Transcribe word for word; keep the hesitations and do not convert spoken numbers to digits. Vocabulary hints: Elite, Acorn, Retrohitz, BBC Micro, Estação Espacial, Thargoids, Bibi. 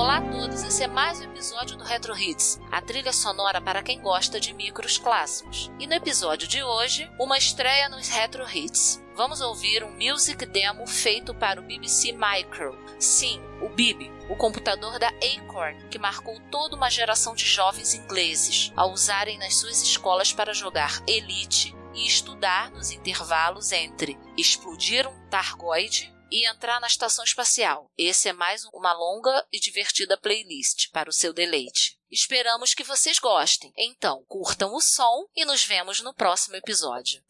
Olá a todos, esse é mais um episódio do Retrohitz, a trilha sonora para quem gosta de micros clássicos. E no episódio de hoje, uma estreia nos Retrohits. Vamos ouvir um music demo feito para o B B C Micro. Sim, o Bibi, o computador da Acorn, que marcou toda uma geração de jovens ingleses ao usarem nas suas escolas para jogar Elite e estudar nos intervalos entre explodir um Thargoid e entrar na Estação Espacial. Esse é mais uma longa e divertida playlist para o seu deleite. Esperamos que vocês gostem. Então, curtam o som e nos vemos no próximo episódio.